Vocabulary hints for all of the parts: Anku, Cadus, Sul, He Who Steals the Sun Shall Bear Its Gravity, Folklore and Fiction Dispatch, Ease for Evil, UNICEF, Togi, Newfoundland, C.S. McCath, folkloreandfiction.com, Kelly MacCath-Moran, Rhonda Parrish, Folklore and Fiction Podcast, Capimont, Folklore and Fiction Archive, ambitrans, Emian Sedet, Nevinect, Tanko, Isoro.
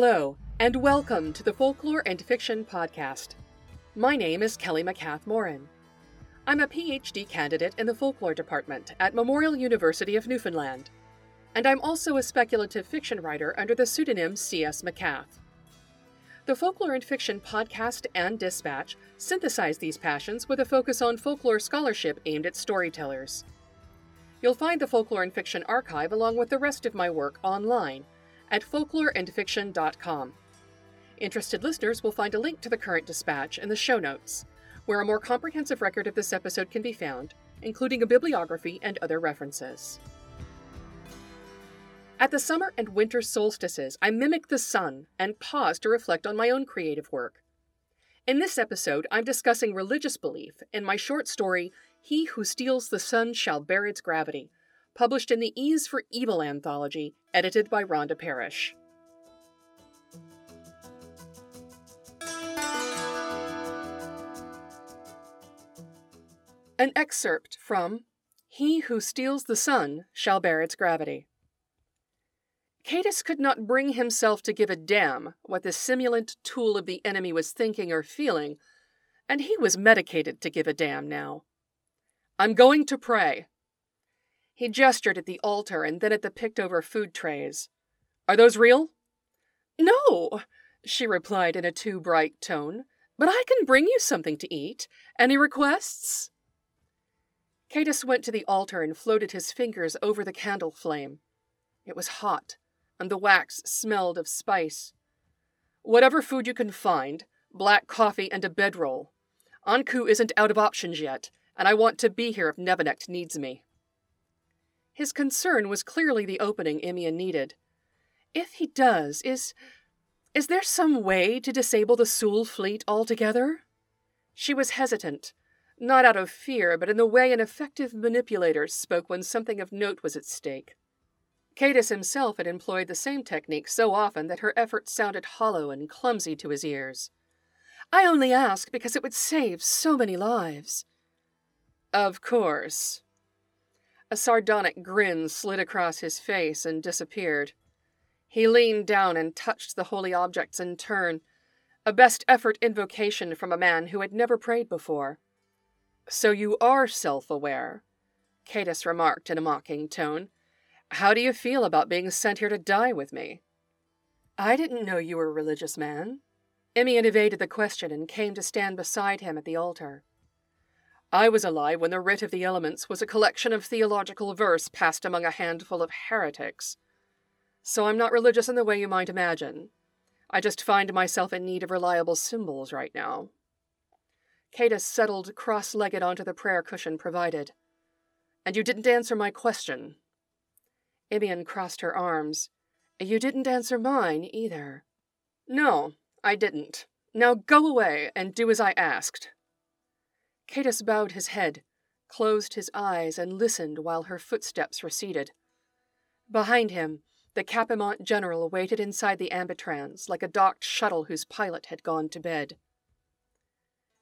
Hello, and welcome to the Folklore and Fiction Podcast. My name is Kelly MacCath-Moran. I'm a PhD candidate in the folklore department at Memorial University of Newfoundland, and I'm also a speculative fiction writer under the pseudonym C.S. McCath. The Folklore and Fiction Podcast and Dispatch synthesize these passions with a focus on folklore scholarship aimed at storytellers. You'll find the Folklore and Fiction Archive along with the rest of my work online at folkloreandfiction.com. Interested listeners will find a link to the current dispatch in the show notes, where a more comprehensive record of this episode can be found, including a bibliography and other references. At the summer and winter solstices, I mimic the sun and pause to reflect on my own creative work. In this episode, I'm discussing religious belief in my short story, He Who Steals the Sun Shall Bear Its Gravity, published in the Ease for Evil anthology, edited by Rhonda Parrish. An excerpt from He Who Steals the Sun Shall Bear Its Gravity. Cadus could not bring himself to give a damn what the simulant tool of the enemy was thinking or feeling, and he was medicated to give a damn now. I'm going to pray. He gestured at the altar and then at the picked-over food trays. Are those real? No, she replied in a too-bright tone, but I can bring you something to eat. Any requests? Cadus went to the altar and floated his fingers over the candle flame. It was hot, and the wax smelled of spice. Whatever food you can find, black coffee and a bedroll. Anku isn't out of options yet, and I want to be here if Nevinect needs me. His concern was clearly the opening Emian needed. If he does, is there some way to disable the Sul fleet altogether? She was hesitant, not out of fear, but in the way an effective manipulator spoke when something of note was at stake. Cadus himself had employed the same technique so often that her efforts sounded hollow and clumsy to his ears. I only ask because it would save so many lives. Of course. A sardonic grin slid across his face and disappeared. He leaned down and touched the holy objects in turn, a best effort invocation from a man who had never prayed before. So you are self-aware, Cadus remarked in a mocking tone. How do you feel about being sent here to die with me? I didn't know you were a religious man. Emian evaded the question and came to stand beside him at the altar. I was alive when the Writ of the Elements was a collection of theological verse passed among a handful of heretics. So I'm not religious in the way you might imagine. I just find myself in need of reliable symbols right now. Cadus settled cross-legged onto the prayer cushion provided. And you didn't answer my question. Emian crossed her arms. You didn't answer mine, either. No, I didn't. Now go away and do as I asked. Cadus bowed his head, closed his eyes, and listened while her footsteps receded. Behind him, the Capimont general waited inside the ambitrans like a docked shuttle whose pilot had gone to bed.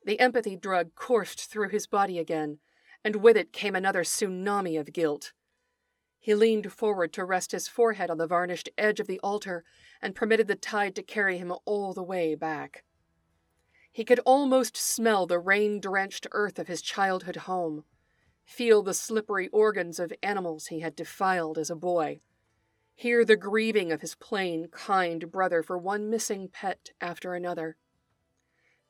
The empathy drug coursed through his body again, and with it came another tsunami of guilt. He leaned forward to rest his forehead on the varnished edge of the altar and permitted the tide to carry him all the way back. He could almost smell the rain-drenched earth of his childhood home, feel the slippery organs of animals he had defiled as a boy, hear the grieving of his plain, kind brother for one missing pet after another.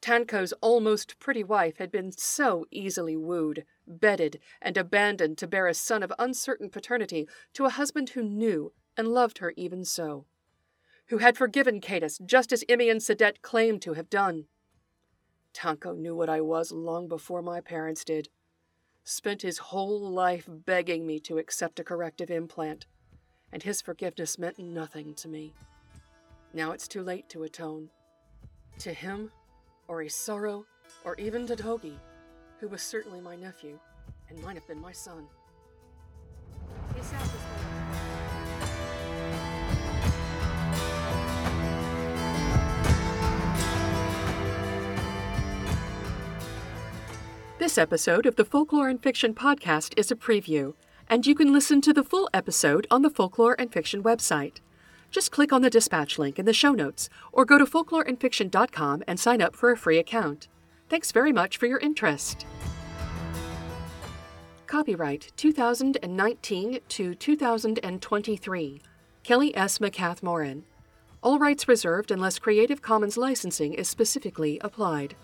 Tanko's almost pretty wife had been so easily wooed, bedded, and abandoned to bear a son of uncertain paternity to a husband who knew and loved her even so, who had forgiven Cadus just as Emian Sedet claimed to have done. Tanko knew what I was long before my parents did. Spent his whole life begging me to accept a corrective implant, and his forgiveness meant nothing to me. Now it's too late to atone. To him, or Isoro, or even to Togi, who was certainly my nephew, and might have been my son. He sat his This episode of the Folklore and Fiction Podcast is a preview, and you can listen to the full episode on the Folklore and Fiction website. just click on the dispatch link in the show notes or go to folkloreandfiction.com and sign up for a free account. Thanks very much for your interest. Copyright 2019 to 2023. Kelly S. MacCath-Moran. All rights reserved unless Creative Commons licensing is specifically applied.